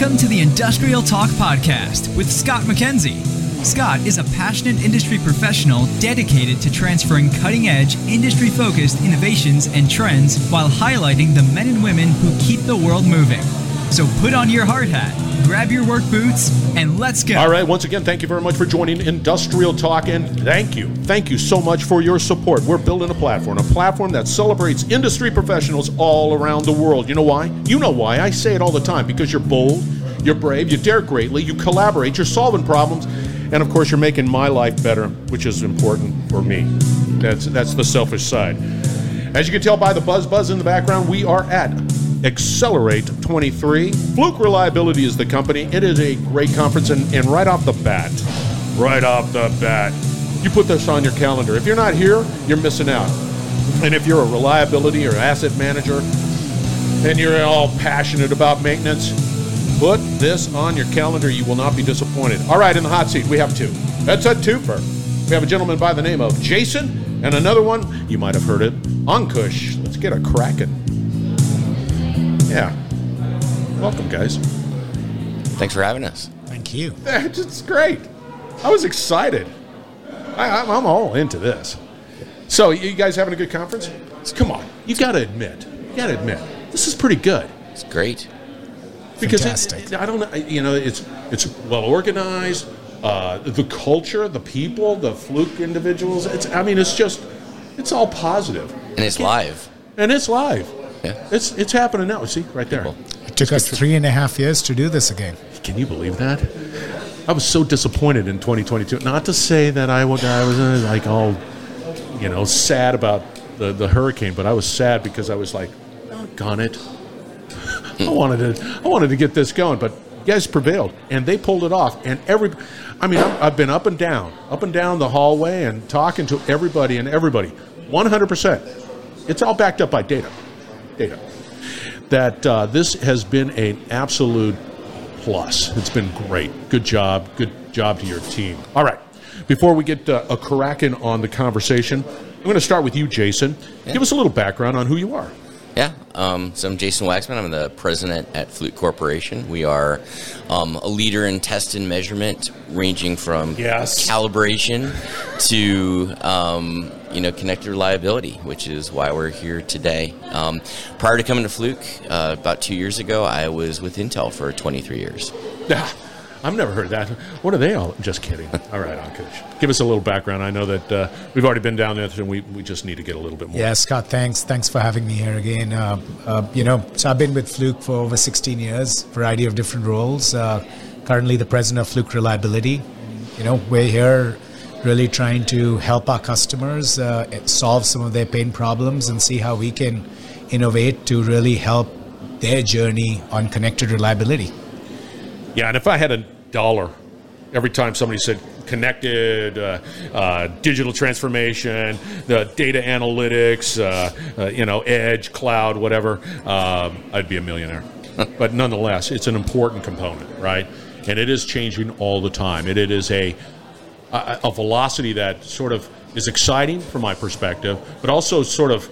Welcome to the Industrial Talk Podcast with Scott McKenzie. Scott is a passionate industry professional dedicated to transferring cutting-edge, industry-focused innovations and trends while highlighting the men and women who keep the world moving. So put on your hard hat, grab your work boots, and let's go. All right, once again, thank you very much for joining Industrial Talk, and thank you so much for your support. We're building a platform that celebrates industry professionals all around the world. You know why? I say it all the time, because you're bold, you're brave, you dare greatly, you collaborate, you're solving problems, and of course, you're making my life better, which is important for me. That's the selfish side. As you can tell by the buzz in the background, we are at Accelerate 23. Fluke Reliability is the company. It is a great conference, and right off the bat, you put this on your calendar. If you're not here, you're missing out. And if you're a reliability or asset manager, and you're all passionate about maintenance, put this on your calendar. You will not be disappointed. All right, in the hot seat, we have two. That's a twofer. We have a gentleman by the name of Jason, and another one, you might have heard it, Ankush. Let's get a crackin'. Yeah. Welcome, guys. Thanks for having us. Thank you. It's great. I was excited. I'm all into this. So, you guys having a good conference? Come on. You got to admit, this is pretty good. It's great. Because it's well organized. The culture, the people, the Fluke individuals. It's all positive. And it's live. Yeah. It's happening now. See, right there. It took us 3.5 years to do this again. Can you believe that? I was so disappointed in 2022. Not to say that I was like all, sad about the hurricane, but I was sad because I was like, doggone it. I wanted to get this going, but you guys prevailed, and they pulled it off. And I've been up and down the hallway and talking to everybody, 100%. It's all backed up by data. That this has been an absolute plus. It's been great. Good job to your team. All right. Before we get a cracking on the conversation, I'm going to start with you, Jason. Yeah. Give us a little background on who you are. Yeah. So I'm Jason Waxman. I'm the president at Fluke Corporation. We are a leader in test and measurement, ranging from calibration to connected reliability, which is why we're here today. Prior to coming to Fluke, about 2 years ago, I was with Intel for 23 years. I've never heard of that. What are they all? Just kidding. All right, Ankush. Give us a little background. I know that we've already been down there, and we just need to get a little bit more. Yeah, Scott, thanks. Thanks for having me here again. So I've been with Fluke for over 16 years, variety of different roles. Currently the president of Fluke Reliability. We're here really trying to help our customers solve some of their pain problems and see how we can innovate to really help their journey on connected reliability. Yeah, and if I had $1 every time somebody said connected, digital transformation, the data analytics, edge, cloud, whatever, I'd be a millionaire. But nonetheless, it's an important component, right? And it is changing all the time. It is a velocity that sort of is exciting from my perspective, but also sort of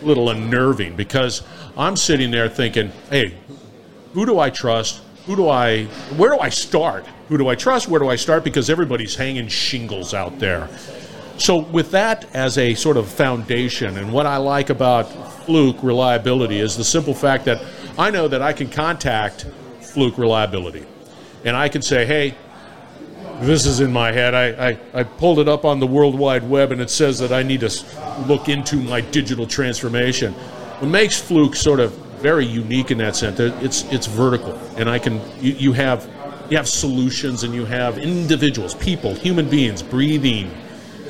a little unnerving, because I'm sitting there thinking, hey, who do I trust? Where do I start? Who do I trust? Where do I start? Because everybody's hanging shingles out there. So with that as a sort of foundation, and what I like about Fluke Reliability is the simple fact that I know that I can contact Fluke Reliability. And I can say, hey, this is in my head. I pulled it up on the World Wide Web, and it says that I need to look into my digital transformation. What makes Fluke sort of very unique in that sense, it's vertical, and I can you have solutions, and you have individuals, people, human beings breathing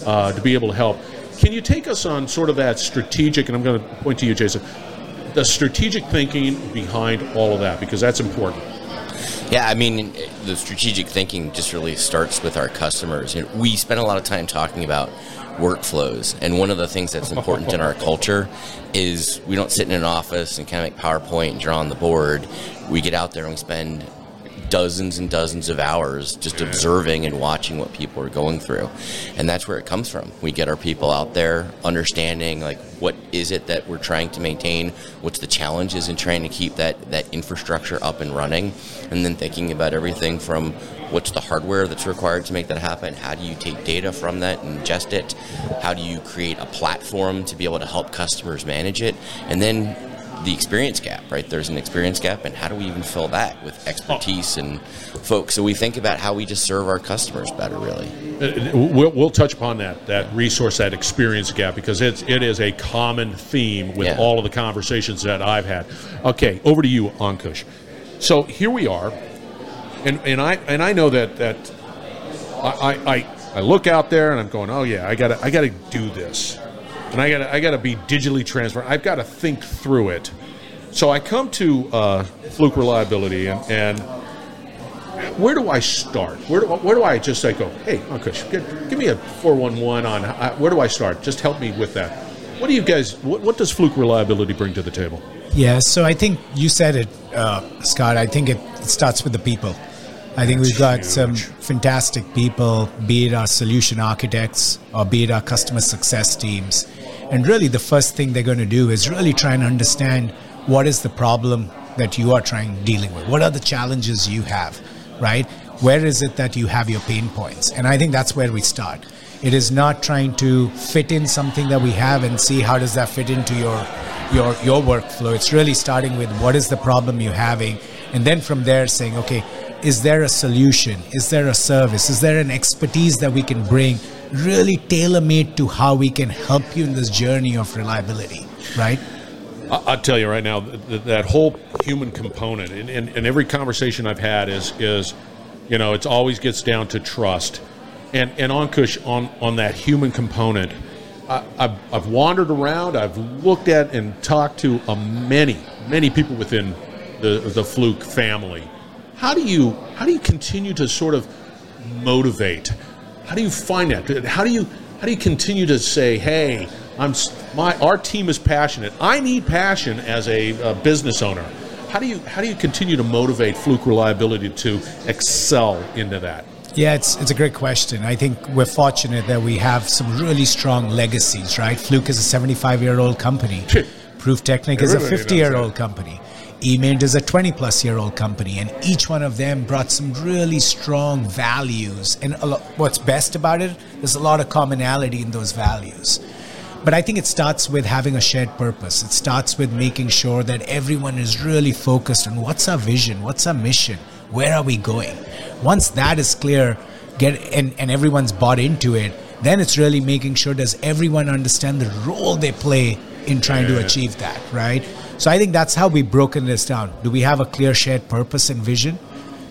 to be able to help. Can you take us on sort of that strategic, and I'm going to point to you, Jason, the strategic thinking behind all of that, because that's important. Yeah, the strategic thinking just really starts with our customers. We spend a lot of time talking about workflows, and one of the things that's important in our culture is we don't sit in an office and kind of make PowerPoint and draw on the board. We get out there and we spend dozens and dozens of hours just observing and watching what people are going through. And that's where it comes from. We get our people out there understanding, like, what is it that we're trying to maintain? What's the challenges in trying to keep that infrastructure up and running? And then thinking about everything from what's the hardware that's required to make that happen? How do you take data from that and ingest it? How do you create a platform to be able to help customers manage it? And then the experience gap, right? There's an experience gap, and how do we even fill that with expertise and folks? So we think about how we just serve our customers better, really. We'll touch upon that resource, that experience gap, because it is a common theme with all of the conversations that I've had. Okay, over to you, Ankush. So here we are, and I know that I look out there and I'm going, oh yeah, I gotta do this. And I gotta be digitally transparent. I've got to think through it. So I come to Fluke Reliability, and where do I start? Where do I just like go? Hey, Ankush, give me a 411 on where do I start? Just help me with that. What do you guys? What does Fluke Reliability bring to the table? Yeah, so I think you said it, Scott. I think it starts with the people. I think we've got some fantastic people, be it our solution architects or be it our customer success teams. And really the first thing they're going to do is really try and understand what is the problem that you are dealing with. What are the challenges you have, right? Where is it that you have your pain points? And I think that's where we start. It is not trying to fit in something that we have and see how does that fit into your workflow. It's really starting with what is the problem you're having, and then from there saying, okay, is there a solution? Is there a service? Is there an expertise that we can bring really tailor-made to how we can help you in this journey of reliability, right? I'll tell you right now, that whole human component in every conversation I've had is you know, it always gets down to trust. And Ankush, on that human component, I've wandered around, I've looked at and talked to many people within the Fluke family. How do you continue to sort of motivate? How do you find that? How do you continue to say, hey, our team is passionate. I need passion as a business owner. How do you continue to motivate Fluke Reliability to excel into that? Yeah, it's a great question. I think we're fortunate that we have some really strong legacies, right? Fluke is a 75-year-old company. Pruftechnik is a 50-year-old company. eMaint is a 20-plus-year-old company, and each one of them brought some really strong values. And what's best about it, there's a lot of commonality in those values. But I think it starts with having a shared purpose. It starts with making sure that everyone is really focused on what's our vision, what's our mission, where are we going. Once that is clear, and everyone's bought into it, then it's really making sure, does everyone understand the role they play in trying to achieve that, right? So I think that's how we've broken this down. Do we have a clear shared purpose and vision?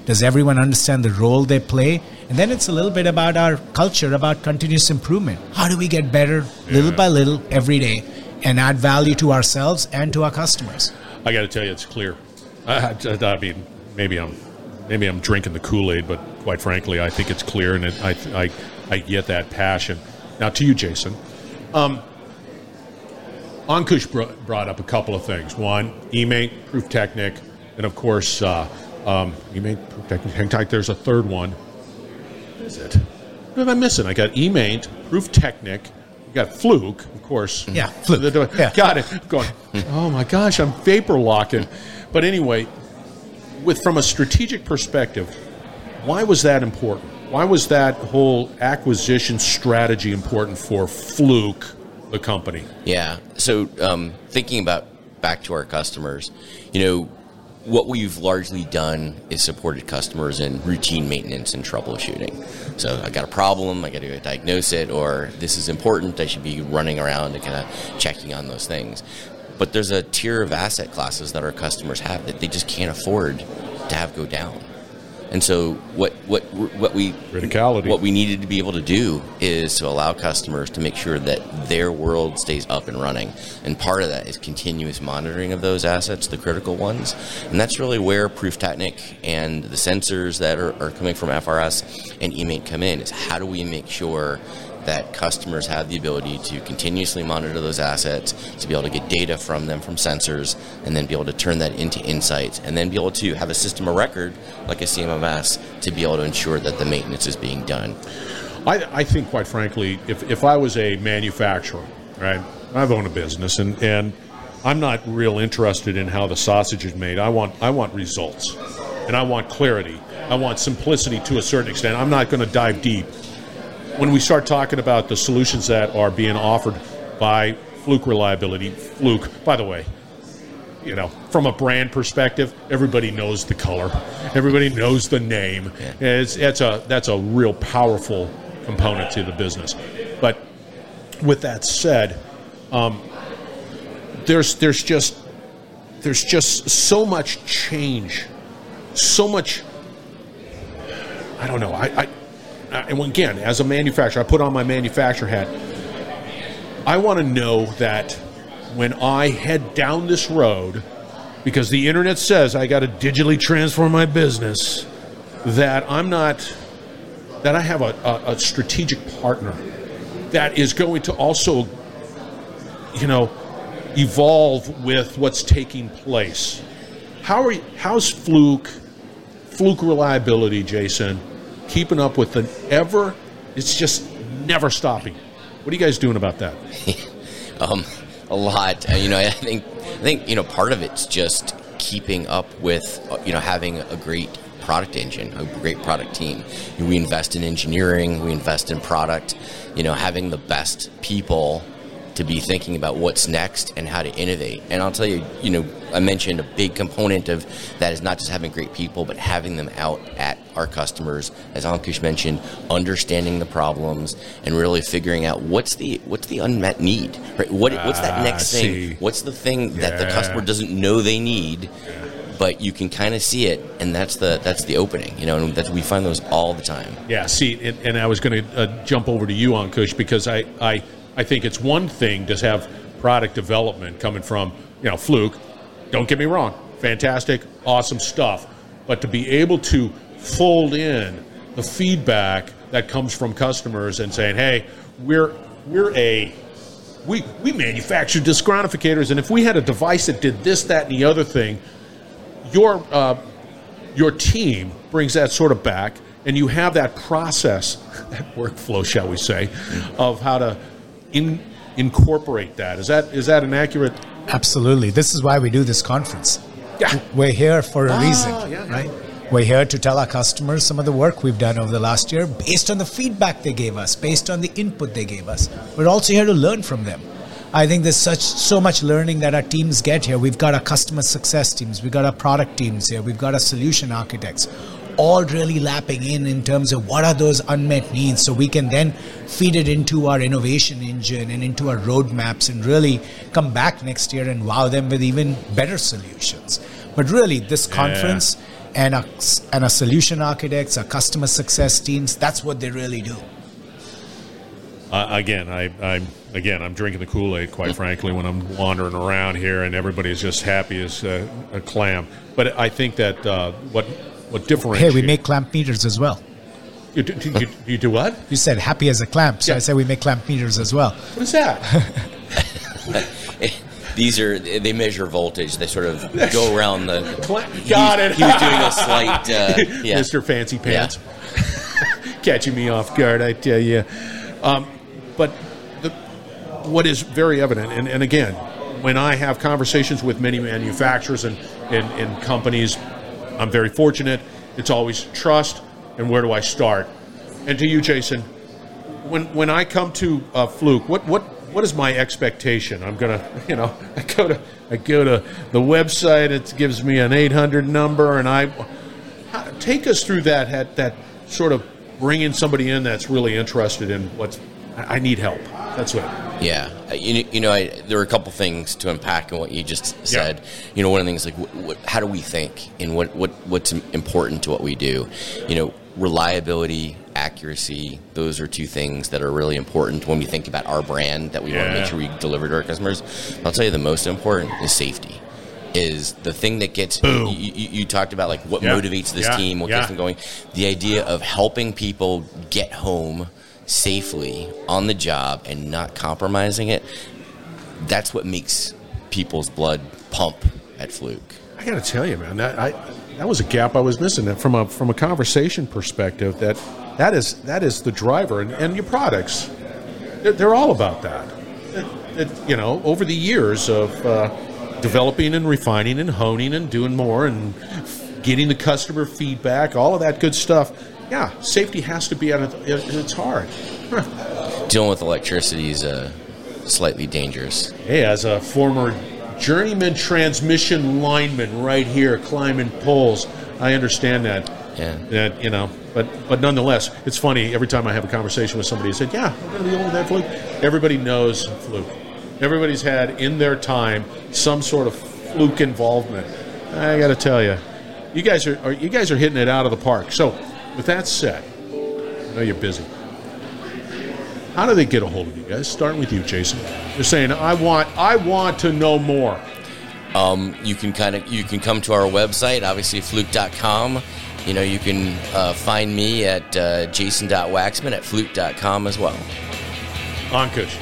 Does everyone understand the role they play? And then it's a little bit about our culture, about continuous improvement. How do we get better little by little every day and add value to ourselves and to our customers? I got to tell you, it's clear. I mean, maybe I'm drinking the Kool-Aid, but quite frankly, I think it's clear, and I get that passion. Now to you, Jason. Ankush brought up a couple of things. One, eMaint, Pruftechnik, and of course, eMaint, Pruftechnik, hang tight, there's a third one. What is it? What am I missing? I got eMaint, Pruftechnik, I got Fluke, of course. Yeah, Fluke. Got it. I'm going, oh my gosh, I'm vapor locking. But anyway, from a strategic perspective, why was that important? Why was that whole acquisition strategy important for Fluke, the company? Yeah. So thinking back to our customers, you know, what we've largely done is supported customers in routine maintenance and troubleshooting. So I got a problem, I got to diagnose it, or this is important, I should be running around and kind of checking on those things. But there's a tier of asset classes that our customers have that they just can't afford to have go down. And so what we needed to be able to do is to allow customers to make sure that their world stays up and running. And part of that is continuous monitoring of those assets, the critical ones. And that's really where Pruftechnik and the sensors that are coming from FRS and eMaint come in, is how do we make sure that customers have the ability to continuously monitor those assets, to be able to get data from them from sensors, and then be able to turn that into insights, and then be able to have a system of record like a CMMS to be able to ensure that the maintenance is being done. I think, quite frankly, if I was a manufacturer, right, I've owned a business, and I'm not real interested in how the sausage is made. I want results, and I want clarity. I want simplicity to a certain extent. I'm not going to dive deep. When we start talking about the solutions that are being offered by Fluke Reliability, Fluke, by the way, you know, from a brand perspective, everybody knows the color. Everybody knows the name. That's a real powerful component to the business. But with that said, there's just so much change, so much. I don't know. And again, as a manufacturer, I put on my manufacturer hat. I want to know that when I head down this road, because the internet says I got to digitally transform my business, that I have a strategic partner that is going to also, you know, evolve with what's taking place. How's Fluke Reliability, Jason, keeping up with the ever? It's just never stopping. What are you guys doing about that? A lot. You know, I think you know, part of it's just keeping up with, you know, having a great product engine, a great product team. We invest in engineering, we invest in product. You know, having the best people to be thinking about what's next and how to innovate. And I'll tell you, you know, I mentioned a big component of that is not just having great people, but having them out at our customers, as Ankush mentioned, understanding the problems and really figuring out what's the unmet need, right? What's that next thing? What's the thing that the customer doesn't know they need, but you can kind of see it, and that's the opening, you know, and we find those all the time. Yeah, see, and I was going to jump over to you, Ankush, because I think it's one thing to have product development coming from, you know, Fluke. Don't get me wrong, fantastic, awesome stuff. But to be able to fold in the feedback that comes from customers and saying, "Hey, we manufacture disquantificators, and if we had a device that did this, that, and the other thing," your team brings that sort of back, and you have that process, that workflow, shall we say, of how to incorporate that. Is that an accurate? Absolutely. This is why we do this conference. Yeah. We're here for a reason, right? We're here to tell our customers some of the work we've done over the last year based on the feedback they gave us, based on the input they gave us. We're also here to learn from them. I think there's so much learning that our teams get here. We've got our customer success teams. We've got our product teams here. We've got our solution architects. All really lapping in terms of what are those unmet needs, so we can then feed it into our innovation engine and into our roadmaps and really come back next year and wow them with even better solutions. But really, this conference and our solution architects, our customer success teams, that's what they really do. I'm drinking the Kool-Aid, quite frankly, when I'm wandering around here, and everybody's just happy as a clam. But I think that what differentiates? Hey, we make clamp meters as well. You do what? You said happy as a clamp, so yeah. I said we make clamp meters as well. What is that? They measure voltage. They sort of go around the... Got it. He was doing a slight... Mr. Fancy Pants. Yeah. Catching me off guard, I tell you. But what is very evident, and again, when I have conversations with many manufacturers and companies... I'm very fortunate. It's always trust, and where do I start? And to you, Jason, when I come to Fluke, what is my expectation? I'm gonna, you know, I go to the website. It gives me an 800 number, and take us through that sort of bringing somebody in that's really interested in what's. I need help. That's what. Yeah, there are a couple things to unpack in what you just said. Yeah. You know, one of the things like how do we think, and what's important to what we do. You know, reliability, accuracy; those are two things that are really important when we think about our brand that we want to make sure we deliver to our customers. I'll tell you, the most important is safety. Is the thing that gets you talked about, like what motivates this team, what gets them going. The idea of helping people get home safely on the job and not compromising it, that's what makes people's blood pump at Fluke. I got to tell you, man, that was a gap I was missing. That from a conversation perspective, that is the driver, and your products, they're all about that. Over the years of developing and refining and honing and doing more and getting the customer feedback, all of that good stuff. Yeah, safety has to be at its heart. Dealing with electricity is slightly dangerous. Hey, as a former journeyman transmission lineman right here climbing poles, I understand that. Yeah. That, but nonetheless, it's funny. Every time I have a conversation with somebody who said, yeah, I'm going to deal with that Fluke. Everybody knows Fluke. Everybody's had in their time some sort of Fluke involvement. I got to tell you, you guys are hitting it out of the park. So, with that said, I know you're busy. How do they get a hold of you guys? Starting with you, Jason. You're saying I want to know more. You can come to our website, obviously fluke.com. You can find me at jason.waxman at fluke.com as well. Ankush.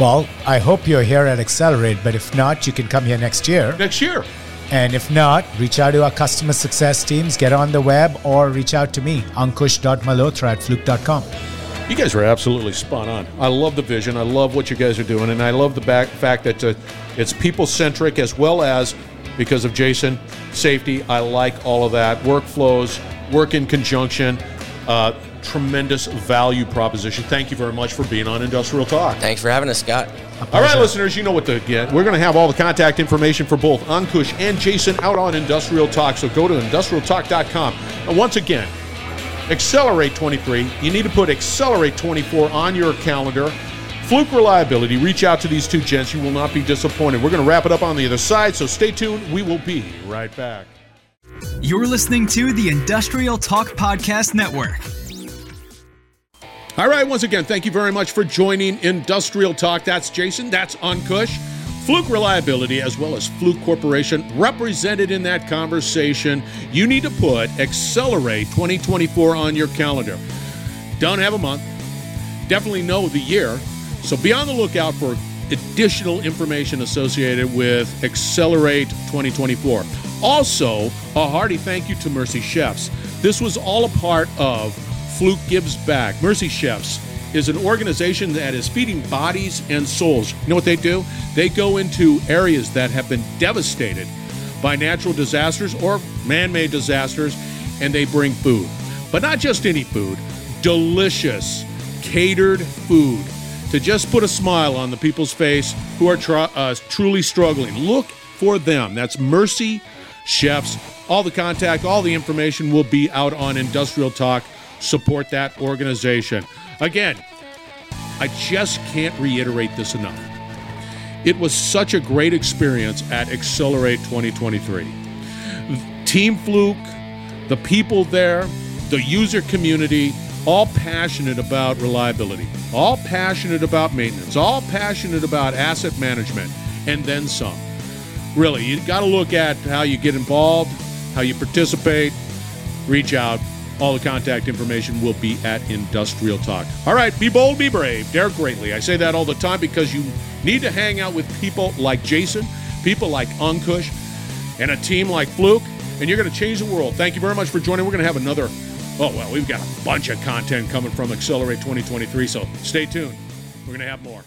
Well, I hope you're here at Accelerate, but if not, you can come here next year. Next year. And if not, reach out to our customer success teams, get on the web, or reach out to me, ankush.malhotra at fluke.com. You guys are absolutely spot on. I love the vision. I love what you guys are doing. And I love the fact that it's people-centric as well as, because of Jason, safety. I like all of that. Workflows, work in conjunction, tremendous value proposition. Thank you very much for being on Industrial Talk. Thanks for having us, Scott. All right, listeners, you know what to get. We're going to have all the contact information for both Ankush and Jason out on Industrial Talk, so go to industrialtalk.com. And once again, Accelerate 23. You need to put Accelerate 24 on your calendar. Fluke Reliability. Reach out to these two gents. You will not be disappointed. We're going to wrap it up on the other side, so stay tuned. We will be right back. You're listening to the Industrial Talk Podcast Network. All right, once again, thank you very much for joining Industrial Talk. That's Jason, that's Ankush. Fluke Reliability, as well as Fluke Corporation, represented in that conversation. You need to put Accelerate 2024 on your calendar. Don't have a month. Definitely know the year. So be on the lookout for additional information associated with Accelerate 2024. Also, a hearty thank you to Mercy Chefs. This was all a part of Fluke Gives Back. Mercy Chefs is an organization that is feeding bodies and souls. You know what they do? They go into areas that have been devastated by natural disasters or man-made disasters, and they bring food. But not just any food, delicious, catered food to just put a smile on the people's face who are truly struggling. Look for them. That's Mercy Chefs. All the contact, all the information will be out on Industrial Talk. Support that organization. Again, I just can't reiterate this enough. It was such a great experience at Accelerate 2023. Team Fluke, the people there, the user community, all passionate about reliability, all passionate about maintenance, all passionate about asset management, and then some. Really, you got to look at how you get involved, how you participate, reach out. All the contact information will be at Industrial Talk. All right, be bold, be brave, dare greatly. I say that all the time because you need to hang out with people like Jason, people like Ankush, and a team like Fluke, and you're going to change the world. Thank you very much for joining. We're going to have another, we've got a bunch of content coming from Accelerate 2023, so stay tuned. We're going to have more.